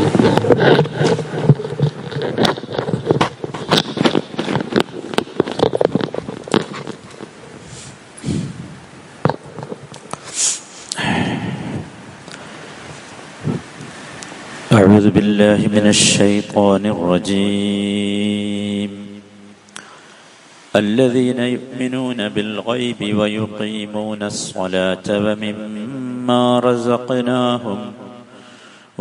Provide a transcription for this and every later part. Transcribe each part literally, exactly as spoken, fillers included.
أعوذ بالله من الشيطان الرجيم الذين يؤمنون بالغيب ويقيمون الصلاة ومما رزقناهم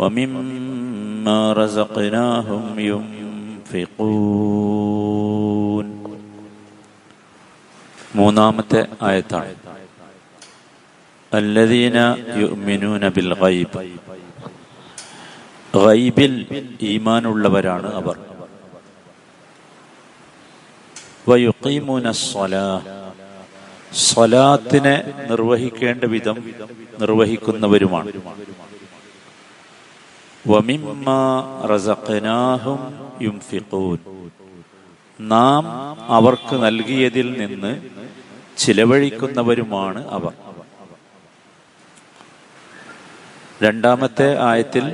ومما رزقناهم ينفقون മൂന്നാമത്തെ ആയത്താണ് الذين يؤمنون بالغيب ഗൈബിൽ ഈമാനുള്ളവരാണ് അവർ. വയുഖീമൂന സ്വലാത്ത് സ്വലാത്തിനെ നിർവഹിക്കേണ്ട വിധം നിർവഹിക്കുന്നവരുമാണ്. വമിമ്മാ റസഖ്നാഹും യുൻഫിഖൂൻ നാം അവർക്ക് നൽകിയതിൽ നിന്ന് ചിലവഴിക്കുന്നവരുമാണ് അവർ. രണ്ടാമത്തെ ആയത്തിൽ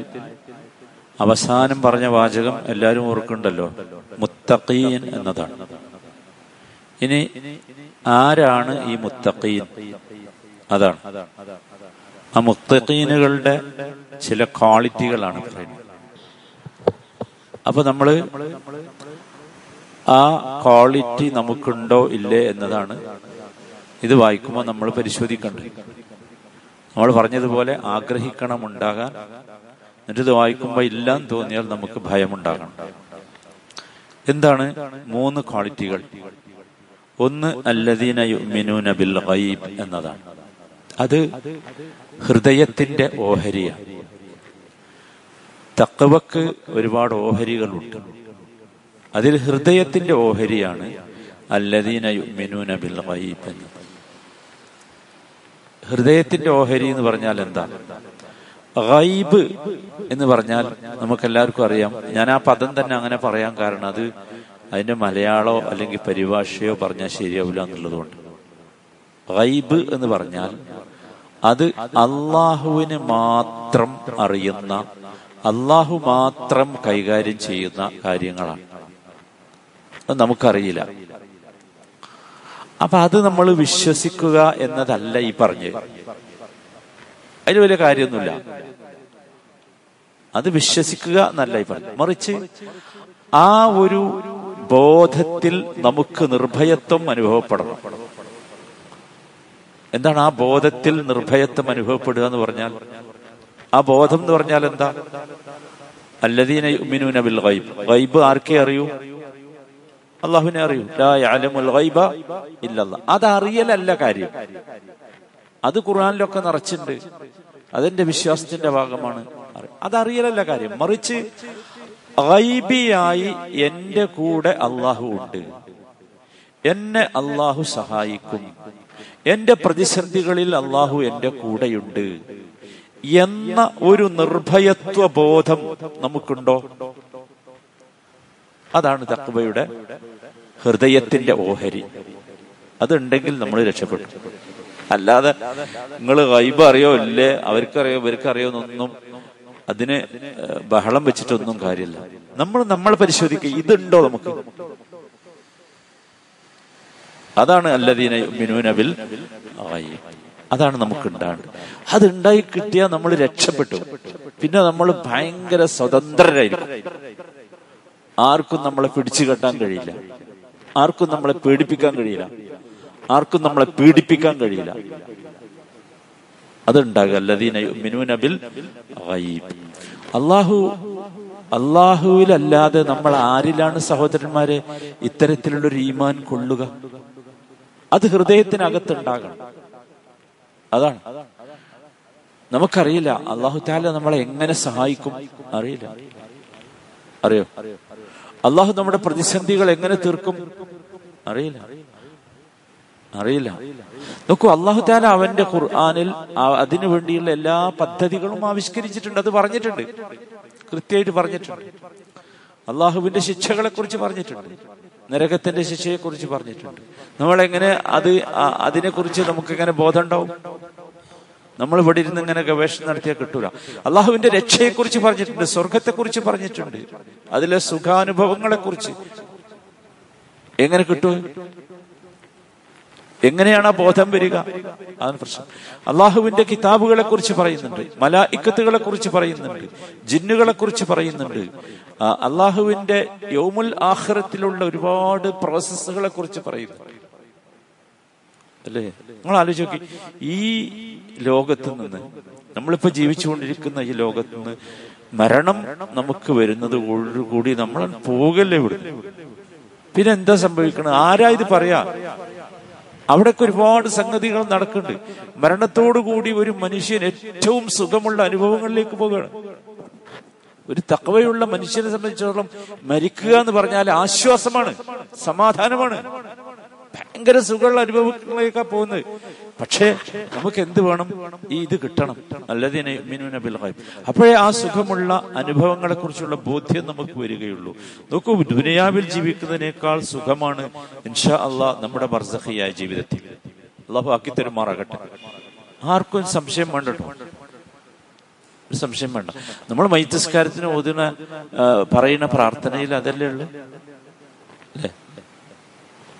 അവസാനം പറഞ്ഞ വാചകം എല്ലാവരും ഓർക്കുന്നുണ്ടല്ലോ, മുത്തഖീൻ എന്നതാണ്. ഇനി ആരാണ് ഈ മുത്തഖീൻ? അതാണ് ആ മുത്തഖീനുകളുടെ ചില ക്വാളിറ്റികളാണ് പറയുന്നത്. അപ്പൊ നമ്മള് ആ ക്വാളിറ്റി നമുക്കുണ്ടോ ഇല്ലേ എന്നതാണ് ഇത് വായിക്കുമ്പോൾ നമ്മൾ പരിശോധിക്കേണ്ടത്. നമ്മൾ പറഞ്ഞതുപോലെ ആഗ്രഹിക്കണം ഉണ്ടാകാൻ. എന്നിട്ട് വായിക്കുമ്പോൾ ഇല്ലാന്ന് തോന്നിയാൽ നമുക്ക് ഭയമുണ്ടാകണം. എന്താണ് മൂന്ന് ക്വാളിറ്റികൾ? ഒന്ന് അല്ലദീന യുഅ്മിനൂന ബിൽ ഗൈബ് എന്നതാണ്. അത് ഹൃദയത്തിന്റെ ഓഹരിയാണ്. തഖ്വക്ക് ഒരുപാട് ഓഹരികളുണ്ട്. അതിൽ ഹൃദയത്തിന്റെ ഓഹരിയാണ് അല്ലദീന യുഅ്മിനൂന ബിൽ ഗൈബ് എന്നത്. ഹൃദയത്തിന്റെ ഓഹരി എന്ന് പറഞ്ഞാൽ എന്താ? ഗൈബ് എന്ന് പറഞ്ഞാൽ നമുക്കെല്ലാവർക്കും അറിയാം. ഞാൻ ആ പദം തന്നെ അങ്ങനെ പറയാൻ കാരണം അത് അതിന്റെ മലയാളമോ അല്ലെങ്കിൽ പരിഭാഷയോ പറഞ്ഞാൽ ശരിയാവില്ല എന്നുള്ളതുകൊണ്ട്. ഗൈബ് എന്ന് പറഞ്ഞാൽ അത് അള്ളാഹുവിന് മാത്രം അറിയുന്ന, അള്ളാഹു മാത്രം കൈകാര്യം ചെയ്യുന്ന കാര്യങ്ങളാണ്. അത് നമുക്കറിയില്ല. അപ്പൊ അത് നമ്മൾ വിശ്വസിക്കുക എന്നതല്ല ഈ പറഞ്ഞത്. അതിന് വലിയ കാര്യമൊന്നുമില്ല. അത് വിശ്വസിക്കുക എന്നല്ല ഈ പറഞ്ഞു. മറിച്ച് ആ ഒരു ബോധത്തിൽ നമുക്ക് നിർഭയത്വം അനുഭവപ്പെടണം. എന്താണ് ആ ബോധത്തിൽ നിർഭയത്വം അനുഭവപ്പെടുക എന്ന് പറഞ്ഞാൽ? ആ ബോധം എന്ന് പറഞ്ഞാൽ എന്താ? അല്ലദീന യുഅ്മിനൂന ബിൽ ഗൈബ്. ഗൈബ് ആർക്കേ അറിയൂ? അള്ളാഹുവിനെ അറിയൂ. ലാ യഅലമുൽ ഗൈബ ഇല്ലല്ലാഹ്. അതറിയലല്ല കാര്യം. അത് ഖുർആനിലൊക്കെ നിറച്ചിട്ടുണ്ട്. അതിന്റെ വിശ്വാസത്തിന്റെ ഭാഗമാണ്. അതറിയലല്ല കാര്യം. മറിച്ച് ഗൈബിയായി എന്റെ കൂടെ അള്ളാഹു ഉണ്ട്, എന്നെ അള്ളാഹു സഹായിക്കും, എന്റെ പ്രതിസന്ധികളിൽ അള്ളാഹു എന്റെ കൂടെയുണ്ട് എന്ന ഒരു നിർഭയത്വ ബോധം നമുക്കുണ്ടോ? അതാണ് തഖ്വയുടെ ഹൃദയത്തിന്റെ ഓഹരി. അതുണ്ടെങ്കിൽ നമ്മൾ രക്ഷപ്പെട്ടു. അല്ലാതെ നിങ്ങൾ ഗൈബ് അറിയോ ഇല്ലേ, അവർക്കറിയോ ഇവർക്കറിയോ എന്നൊന്നും അതിന് ബഹളം വെച്ചിട്ടൊന്നും കാര്യമില്ല. നമ്മൾ നമ്മൾ പരിശോധിക്കുക, ഇതുണ്ടോ നമുക്ക്? അതാണ് അല്ലദീന യുഅ്മിനൂന ബിൽ ഗൈബ്. അതാണ് നമുക്ക് ഉണ്ടാകേണ്ടത്. അതുണ്ടായി കിട്ടിയാൽ നമ്മൾ രക്ഷപ്പെട്ടു. പിന്നെ നമ്മൾ ഭയങ്കര സ്വതന്ത്രരായിരിക്കും. ആർക്കും നമ്മളെ പിടിച്ചു കെട്ടാൻ കഴിയില്ല, ആർക്കും നമ്മളെ പേടിപ്പിക്കാൻ കഴിയില്ല, ആർക്കും നമ്മളെ പീഡിപ്പിക്കാൻ കഴിയില്ല. അതുണ്ടാകുക അല്ലദീന യുഅ്മിനൂന ബിൽ ഗൈബ്. അല്ലാഹു അല്ലാഹുവിലല്ലാതെ നമ്മൾ ആരിലാണ് സഹോദരന്മാരെ ഇത്തരത്തിലുള്ളൊരു ഈമാൻ കൊള്ളുക? അത് ഹൃദയത്തിനകത്തുണ്ടാകണം. അതാണ് നമുക്കറിയില്ല. അല്ലാഹു തആല നമ്മളെ എങ്ങനെ സഹായിക്കും അറിയില്ല. അറിയോ? അല്ലാഹു നമ്മുടെ പ്രതിസന്ധികൾ എങ്ങനെ തീർക്കും അറിയില്ല. അറിയില്ല. നോക്കൂ, അല്ലാഹു തആല അവന്റെ ഖുർആനിൽ അതിനു വേണ്ടിയുള്ള എല്ലാ പദ്ധതികളും ആവിഷ്കരിച്ചിട്ടുണ്ട്. അത് പറഞ്ഞിട്ടുണ്ട്, കൃത്യമായിട്ട് പറഞ്ഞിട്ടുണ്ട്. അല്ലാഹുവിന്റെ ശിക്ഷകളെ കുറിച്ച് പറഞ്ഞിട്ടുണ്ട്, നരകത്തിന്റെ ശിക്ഷയെ കുറിച്ച് പറഞ്ഞിട്ടുണ്ട്. നമ്മളെങ്ങനെ അത് അതിനെ കുറിച്ച് നമുക്ക് എങ്ങനെ ബോധം ഉണ്ടാവും? നമ്മൾ ഇവിടെ ഇരുന്ന് ഇങ്ങനെ ഗവേഷണം നടത്തിയാൽ കിട്ടൂല. അള്ളാഹുവിന്റെ രക്ഷയെക്കുറിച്ച് പറഞ്ഞിട്ടുണ്ട്, സ്വർഗത്തെക്കുറിച്ച് പറഞ്ഞിട്ടുണ്ട്, അതിലെ സുഖാനുഭവങ്ങളെ കുറിച്ച്. എങ്ങനെ കിട്ടും? എങ്ങനെയാണ് ആ ബോധം വരിക? അതാണ് പ്രശ്നം. അള്ളാഹുവിന്റെ കിതാബുകളെ കുറിച്ച് പറയുന്നുണ്ട്, മലായിക്കത്തുകളെ കുറിച്ച് പറയുന്നുണ്ട്, ജിന്നുകളെ കുറിച്ച് പറയുന്നുണ്ട്, അള്ളാഹുവിന്റെ യൗമുൽ ആഖിറത്തിലുള്ള ഒരുപാട് പ്രോസസ്സുകളെ കുറിച്ച് പറയുന്നുണ്ട്. അല്ലേ? നിങ്ങൾ ആലോചിച്ച് നോക്കി, ഈ ലോകത്ത് നിന്ന്, നമ്മളിപ്പോ ജീവിച്ചുകൊണ്ടിരിക്കുന്ന ഈ ലോകത്ത് നിന്ന് മരണം നമുക്ക് വരുന്നത് കൂടി നമ്മൾ പോകല്ലേ ഇവിടെ? പിന്നെന്താ സംഭവിക്കണം? ആരാ ഇത് പറയാ? അവിടെയൊക്കെ ഒരുപാട് സംഗതികൾ നടക്കുന്നുണ്ട്. മരണത്തോടു കൂടി ഒരു മനുഷ്യൻ ഏറ്റവും സുഖമുള്ള അനുഭവങ്ങളിലേക്ക് പോകുകയാണ്. ഒരു തഖ്വയുള്ള മനുഷ്യനെ സംബന്ധിച്ചിടത്തോളം മരിക്കുക എന്ന് പറഞ്ഞാൽ ആശ്വാസമാണ്, സമാധാനമാണ്, ഭയങ്കര സുഖമുള്ള അനുഭവങ്ങളിലേക്കാ പോകുന്നത്. പക്ഷേ നമുക്ക് എന്ത് വേണം? ഈ ഇത് കിട്ടണം. അല്ലദീന യുഅ്മിനൂന ബിൽ ഗൈബ്. അപ്പോഴേ ആ സുഖമുള്ള അനുഭവങ്ങളെ കുറിച്ചുള്ള ബോധ്യം നമുക്ക് വരികയുള്ളൂ. നോക്കൂ, ദുനിയാവിൽ ജീവിക്കുന്നതിനേക്കാൾ സുഖമാണ് ഇൻഷാ അള്ളാഹ് നമ്മുടെ ബർസഖിയായ ജീവിതത്തിൽ. അള്ളാഹു ആക്കി തരുമാറാകട്ടെ. ആർക്കും സംശയം വേണ്ട, ഒരു സംശയം വേണ്ട. നമ്മൾ മയ്യിത്തസ്കാരത്തിന് ഓതുന്ന പറയുന്ന പ്രാർത്ഥനയിൽ അതല്ലേ ഉള്ളു. അല്ലേ?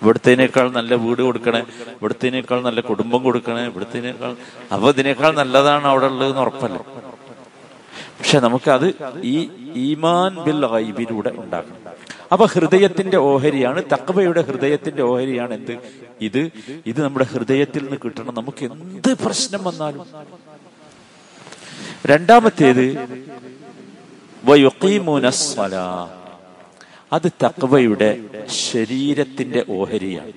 ഇവിടുത്തേനേക്കാൾ നല്ല വീട് കൊടുക്കണേ, ഇവിടുത്തേനേക്കാൾ നല്ല കുടുംബം കൊടുക്കണേ, ഇവിടുത്തേനേക്കാൾ അപ്പൊ ഇതിനേക്കാൾ നല്ലതാണ് അവിടെ ഉള്ളതെന്ന് ഉറപ്പല്ല. പക്ഷെ നമുക്കത് ഈ ഈമാൻ ബിൽ ഗൈബിലൂടെ ഉണ്ടാക്കണം. അപ്പൊ ഹൃദയത്തിന്റെ ഓഹരിയാണ് തഖ്വയുടെ, ഹൃദയത്തിന്റെ ഓഹരിയാണ് എന്ത്? ഇത് ഇത് നമ്മുടെ ഹൃദയത്തിൽ നിന്ന് കിട്ടണം. നമുക്ക് എന്ത് പ്രശ്നം വന്നാലും. രണ്ടാമത്തേത് അത് തഖ്വയുടെ ശരീരത്തിന്റെ ഓഹരിയാണ്.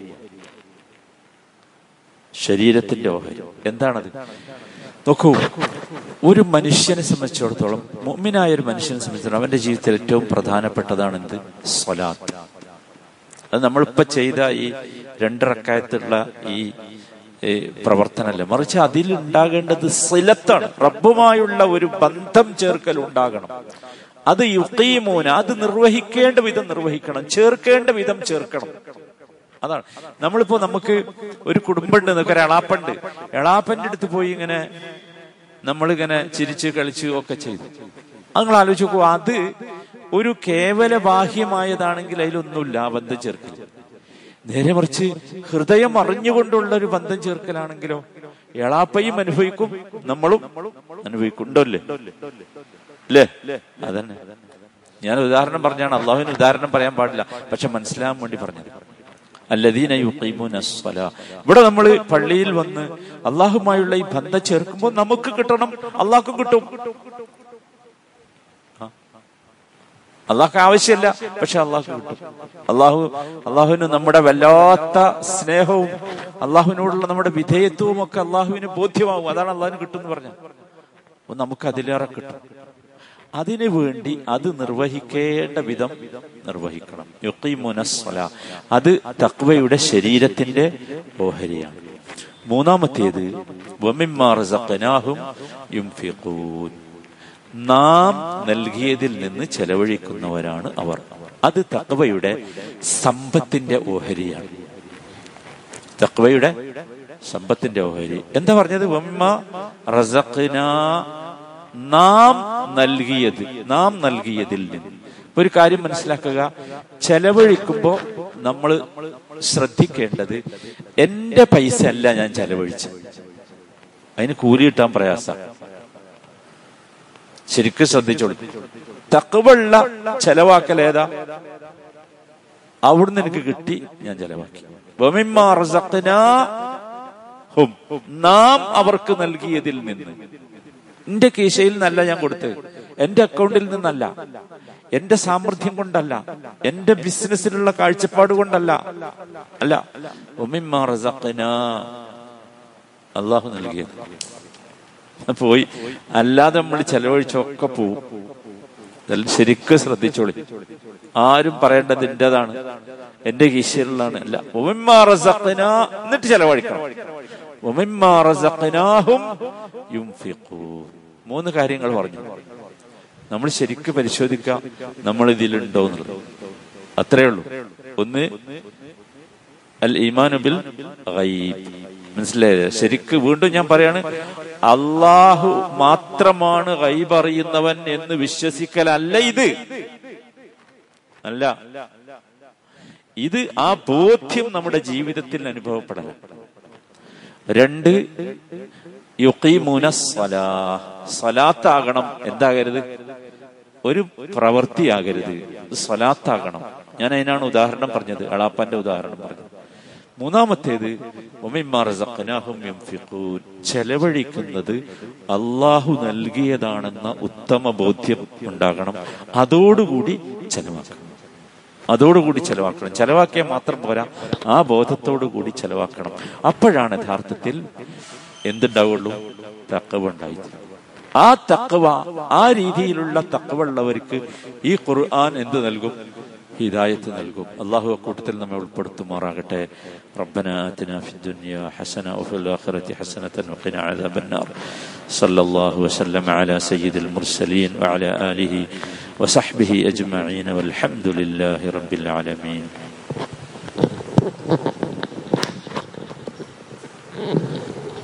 ശരീരത്തിന്റെ ഓഹരി എന്താണത്? നോക്കൂ, ഒരു മനുഷ്യനെ സംബന്ധിച്ചിടത്തോളം, മുഅ്മിനായ ഒരു മനുഷ്യനെ സംബന്ധിച്ചിടത്തോളം അവന്റെ ജീവിതത്തിൽ ഏറ്റവും പ്രധാനപ്പെട്ടതാണ് എന്ത്? സ്വലാത്ത്. അത് നമ്മളിപ്പോ ചെയ്ത ഈ രണ്ടിറക്കായത്തുള്ള ഈ പ്രവർത്തനമല്ല, മറിച്ച് അതിലുണ്ടാകേണ്ടത് സിലത്താണ്. റബ്ബുമായുള്ള ഒരു ബന്ധം ചേർക്കൽ ഉണ്ടാകണം. അത് യുഖീമൂന, അത് നിർവഹിക്കേണ്ട വിധം നിർവഹിക്കണം, ചേർക്കേണ്ട വിധം ചേർക്കണം. അതാണ്. നമ്മളിപ്പോ നമുക്ക് ഒരു കുടുംബമുണ്ട്, നമുക്ക് ഒരു എളാപ്പുണ്ട്. എളാപ്പൻ്റെ അടുത്ത് പോയി ഇങ്ങനെ നമ്മളിങ്ങനെ ചിരിച്ച് കളിച്ച് ഒക്കെ ചെയ്തു, അത് നിങ്ങൾ ആലോചിച്ച് നോക്കൂ. അത് ഒരു കേവല ബാഹ്യമായതാണെങ്കിൽ അതിലൊന്നുമില്ല ആ ബന്ധം ചേർക്കൽ. നേരെ മറിച്ച് ഹൃദയം അറിഞ്ഞുകൊണ്ടുള്ള ഒരു ബന്ധം ചേർക്കലാണെങ്കിലോ എളാപ്പയും അനുഭവിക്കും, നമ്മളും അനുഭവിക്കുന്നുണ്ടല്ലേ? അല്ലേ? അതന്നെ. ഞാൻ ഉദാഹരണം പറഞ്ഞാണ്, അള്ളാഹുവിന് ഉദാഹരണം പറയാൻ പാടില്ല, പക്ഷെ മനസ്സിലാകാൻ വേണ്ടി പറഞ്ഞത്. അല്ലദീന യുഖീമൂന അസ്സലാ. ഇവിടെ നമ്മൾ പള്ളിയിൽ വന്ന് അള്ളാഹുമായുള്ള ഈ ബന്ധം ചേർക്കുമ്പോൾ നമുക്ക് കിട്ടണം, അള്ളാഹ്ക്കും കിട്ടും. അള്ളാഹ്ക്ക് ആവശ്യമില്ല, പക്ഷെ അള്ളാഹ് കിട്ടും. അള്ളാഹു അള്ളാഹുവിന് നമ്മുടെ വല്ലാത്ത സ്നേഹവും അള്ളാഹുവിനോടുള്ള നമ്മുടെ വിധേയത്വവും ഒക്കെ അള്ളാഹുവിന് ബോധ്യമാവും. അതാണ് അള്ളാഹുവിന് കിട്ടും എന്ന് പറഞ്ഞത്. അപ്പൊ നമുക്ക് അതിലേറെ കിട്ടും. അതിനു വേണ്ടി അത് നിർവഹിക്കേണ്ട വിധം നിർവഹിക്കണം. യുഖീമൂന അസ്സലാ, അത് തഖ്വയുടെ ശരീരത്തിന്റെ ഓഹരിയാണ്. മൂന്നാമത്തേത് വമിമ്മാ റസഖ്നാഹും യുൻഫിഖൂൻ, നാം നൽകിയതിൽ നിന്ന് ചെലവഴിക്കുന്നവരാണ് അവർ. അത് തഖ്വയുടെ സമ്പത്തിന്റെ ഓഹരിയാണ്. തഖ്വയുടെ സമ്പത്തിന്റെ ഓഹരി എന്താ പറഞ്ഞത്? വമിമ്മാ റസഖ്നാ, നാം നൽകിയത്, നാം നൽകിയതിൽ നിന്ന്. ഒരു കാര്യം മനസ്സിലാക്കുക, ചെലവഴിക്കുമ്പോൾ നമ്മൾ ശ്രദ്ധിക്കേണ്ടത് എന്റെ പൈസ അല്ല ഞാൻ ചെലവഴിച്ചത്. അതിന് കൂലി കിട്ടാൻ പ്രയാസ. ശരിക്കും ശ്രദ്ധിച്ചോളൂ. തഖ്വയുള്ള ചെലവാക്കൽ ഏതാ? അവിടുന്ന് എനിക്ക് കിട്ടി, ഞാൻ ചെലവാക്കി. വമിമ്മാ റസഖ്നാഹും, നാം അവർക്ക് നൽകിയതിൽ നിന്ന്. എന്റെ കീശയിൽ നിന്നല്ല ഞാൻ കൊടുത്തത്, എന്റെ അക്കൗണ്ടിൽ നിന്നല്ല, എന്റെ സാമർഥ്യം കൊണ്ടല്ല, എന്റെ ബിസിനസ്സിലുള്ള കാഴ്ചപ്പാട് കൊണ്ടല്ല, അല്ല, ഉമിമ്മാ റസഖ്നാ, അള്ളാഹു നൽകിയത് പോയി. അല്ലാതെ നമ്മൾ ചെലവഴിച്ചൊക്കെ പോവും. ശരിക്കും ശ്രദ്ധിച്ചോളി. ആരും പറയേണ്ടത് എന്റേതാണ്, എന്റെ കീശയിലുള്ളതാണ്, അല്ല. ഉമിമ്മാ റസഖ്നാ, എന്നിട്ട് ചെലവഴിക്കണം. മൂന്ന് കാര്യങ്ങൾ പറഞ്ഞു. നമ്മൾ ശരിക്കും പരിശോധിക്കാം നമ്മൾ ഇതിലുണ്ടോ എന്നുള്ളത്. അത്രേ ഉള്ളൂ. ഒന്ന് അൽ ഈമാനു ബിൽ ഗൈബ്, മനസ്സിലായത്? ശരിക്ക് വീണ്ടും ഞാൻ പറയാണ്, അള്ളാഹു മാത്രമാണ് ഗൈബ് അറിയുന്നവൻ എന്ന് വിശ്വസിക്കലല്ല ഇത്. അല്ല, ഇത് ആ ബോധ്യം നമ്മുടെ ജീവിതത്തിൽ അനുഭവപ്പെടണം. രണ്ട്, യുഖീമൂന സ്വലാത്ത്. സ്വലാത്താകണം എന്താകരുത്, ഒരു പ്രവൃത്തിയാകരുത്, സ്വലാത്താകണം. ഞാൻ അതിനാണ് ഉദാഹരണം പറഞ്ഞത്, അളാപ്പന്റെ ഉദാഹരണം പറഞ്ഞത്. മൂന്നാമത്തേത് ചെലവഴിക്കുന്നത് അള്ളാഹു നൽകിയതാണെന്ന ഉത്തമ ബോധ്യം ഉണ്ടാകണം. അതോടുകൂടി ചെലവാക്കണം, അതോടുകൂടി ചെലവാക്കണം. ചെലവാക്കിയാൽ മാത്രം പോരാ, ആ ബോധത്തോടു കൂടി ചെലവാക്കണം. അപ്പോഴാണ് യഥാർത്ഥത്തിൽ എന്തുണ്ടാവുള്ളൂ, തഖ്വ ഉണ്ടായിരിക്കും. ആ തഖ്വ, ആ രീതിയിലുള്ള തഖ്വ ഉള്ളവർക്ക് ഈ ഖുർആൻ എന്ത് നൽകും, ഹിദായത്ത് നൽകും. അള്ളാഹു അക്കൂട്ടത്തിൽ നമ്മെ ഉൾപ്പെടുത്തുമാറാകട്ടെ. റബ്ബനാ ആതിനാ ഫിദ്ദുനിയാ ഹസന വഫിൽ ആഖിറതി ഹസനതൻ വഖിനാ അദാബന്നാർ. സല്ലല്ലാഹു വസല്ലമ അലാ സയ്യിദിൽ മുർസലീൻ വഅലാ ആലിഹി വസഹ്ബിഹി അജ്മഈൻ വൽഹംദുലില്ലാഹി റബ്ബിൽ ആലമീൻ.